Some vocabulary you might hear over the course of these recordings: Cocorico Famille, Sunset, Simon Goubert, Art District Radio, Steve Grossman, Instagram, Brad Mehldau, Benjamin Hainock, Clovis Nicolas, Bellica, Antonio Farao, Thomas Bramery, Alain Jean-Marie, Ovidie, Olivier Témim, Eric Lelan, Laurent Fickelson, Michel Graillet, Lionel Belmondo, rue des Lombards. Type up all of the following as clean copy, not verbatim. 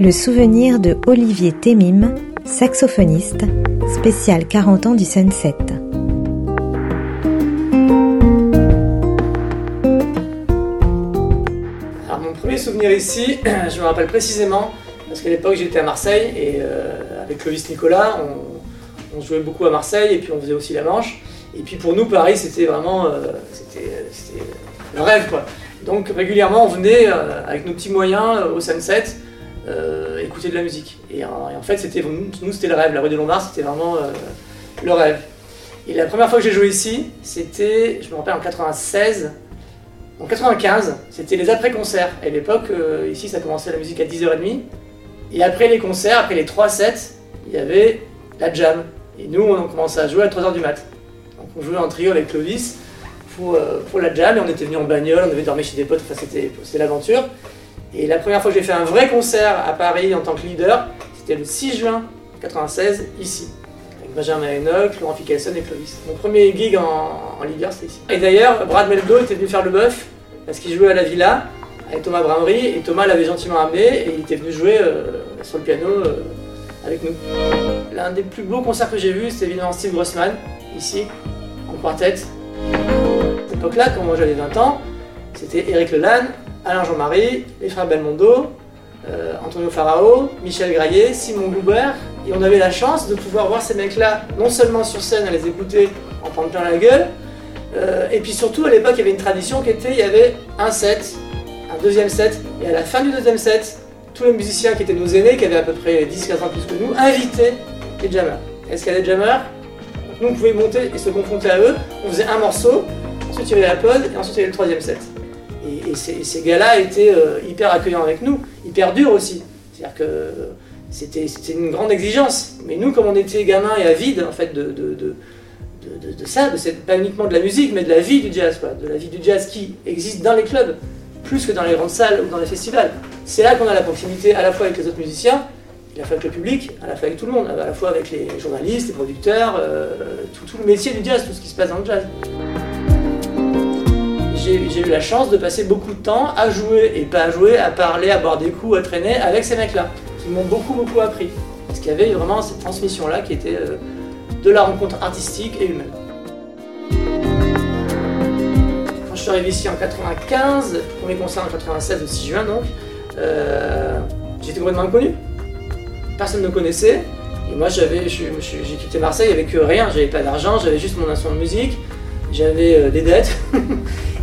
le souvenir de Olivier Témim, saxophoniste, spécial 40 ans du Sunset. Alors mon premier souvenir ici, je me rappelle précisément, parce qu'à l'époque j'étais à Marseille, et avec Clovis Nicolas, on jouait beaucoup à Marseille, et puis on faisait aussi la Manche. Et puis pour nous, Paris, c'était vraiment c'était le rêve, quoi. Donc régulièrement, on venait avec nos petits moyens au Sunset écouter de la musique. Et en fait, c'était le rêve. La rue des Lombards, c'était vraiment le rêve. Et la première fois que j'ai joué ici, c'était, je me rappelle, en 96, en 95, c'était les après-concerts. Et à l'époque, ici, ça commençait la musique à 10h30. Et après les concerts, après les 3 sets, il y avait la jam. Et nous, on commençait à jouer à 3h du mat'. Donc on jouait en trio avec Clovis pour la jam, et on était venus en bagnole, on devait dormir chez des potes, enfin c'était l'aventure. Et la première fois que j'ai fait un vrai concert à Paris en tant que leader, c'était le 6 juin 96, ici, avec Benjamin Hainock, Laurent Fickelson et Clovis. Mon premier gig en leader, c'était ici. Et d'ailleurs, Brad Mehldau était venu faire le bœuf, parce qu'il jouait à la Villa, avec Thomas Bramery, et Thomas l'avait gentiment amené, et il était venu jouer sur le piano avec nous. L'un des plus beaux concerts que j'ai vu, c'était évidemment Steve Grossman, ici, en quartet. À cette époque-là, quand moi j'avais 20 ans, c'était Eric Lelan, Alain Jean-Marie, les frères Belmondo, Antonio Farao, Michel Graillet, Simon Goubert. Et on avait la chance de pouvoir voir ces mecs-là, non seulement sur scène, à les écouter, en prendre plein la gueule, et puis surtout à l'époque, il y avait une tradition qui était, il y avait un set, un deuxième set, et à la fin du deuxième set, tous les musiciens qui étaient nos aînés, qui avaient à peu près 10-15 ans plus que nous, invitaient les jammers. Est-ce qu'il y a des jammers ? Nous, on pouvait monter et se confronter à eux, on faisait un morceau, ensuite il y avait la pause, et ensuite il y avait le troisième set. Et ces gars-là étaient hyper accueillants avec nous, hyper durs aussi. C'est-à-dire que c'était une grande exigence. Mais nous, comme on était gamins et avides en fait, de ça, pas uniquement de la musique, mais de la vie du jazz, quoi, de la vie du jazz qui existe dans les clubs, plus que dans les grandes salles ou dans les festivals. C'est là qu'on a la proximité à la fois avec les autres musiciens, à la fois avec le public, à la fois avec tout le monde, à la fois avec les journalistes, les producteurs, tout le métier du jazz, tout ce qui se passe dans le jazz. J'ai eu la chance de passer beaucoup de temps à jouer et pas à jouer, à parler, à boire des coups, à traîner avec ces mecs-là, qui m'ont beaucoup appris. Parce qu'il y avait vraiment cette transmission-là qui était de la rencontre artistique et humaine. Quand je suis arrivé ici en 95, premier concert en 96, le 6 juin donc, j'étais complètement inconnu. Personne ne me connaissait, et moi j'ai quitté Marseille avec rien, j'avais pas d'argent, j'avais juste mon instrument de musique, j'avais des dettes,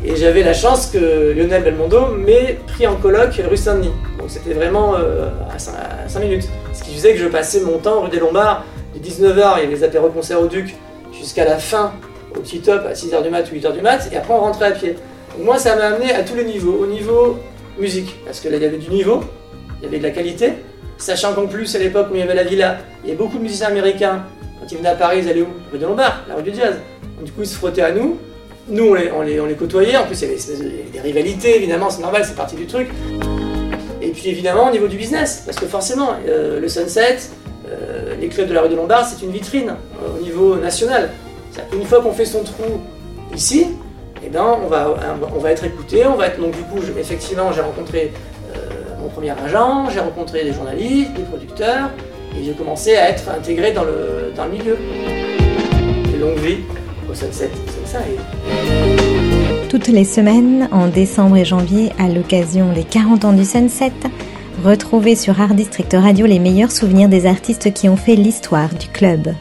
et j'avais la chance que Lionel Belmondo m'ait pris en coloc rue Saint-Denis. Donc c'était vraiment à 5 minutes, ce qui faisait que je passais mon temps rue des Lombards, de 19h, il y avait les apéros-concerts au Duc, jusqu'à la fin, au petit top, à 6h du mat' ou 8h du mat', et après on rentrait à pied. Donc moi ça m'a amené à tous les niveaux, au niveau musique, parce que là il y avait du niveau, il y avait de la qualité, sachant qu'en plus, à l'époque où il y avait la Villa, il y avait beaucoup de musiciens américains. Quand ils venaient à Paris, ils allaient où ? Rue des Lombards, la rue du jazz. Donc, du coup, ils se frottaient à nous. Nous, on les côtoyait. En plus, il y avait des rivalités, évidemment, c'est normal, c'est parti du truc. Et puis, évidemment, au niveau du business, parce que forcément, le Sunset, les clubs de la rue des Lombards, c'est une vitrine au niveau national. C'est-à-dire qu'une fois qu'on fait son trou ici, eh ben, on va être écouté. Donc, du coup, effectivement, j'ai rencontré mon premier agent, j'ai rencontré des journalistes, des producteurs, et j'ai commencé à être intégré dans le milieu. Et longue vie au Sunset, ça arrive. Toutes les semaines, en décembre et janvier, à l'occasion des 40 ans du Sunset, retrouvez sur Art District Radio les meilleurs souvenirs des artistes qui ont fait l'histoire du club.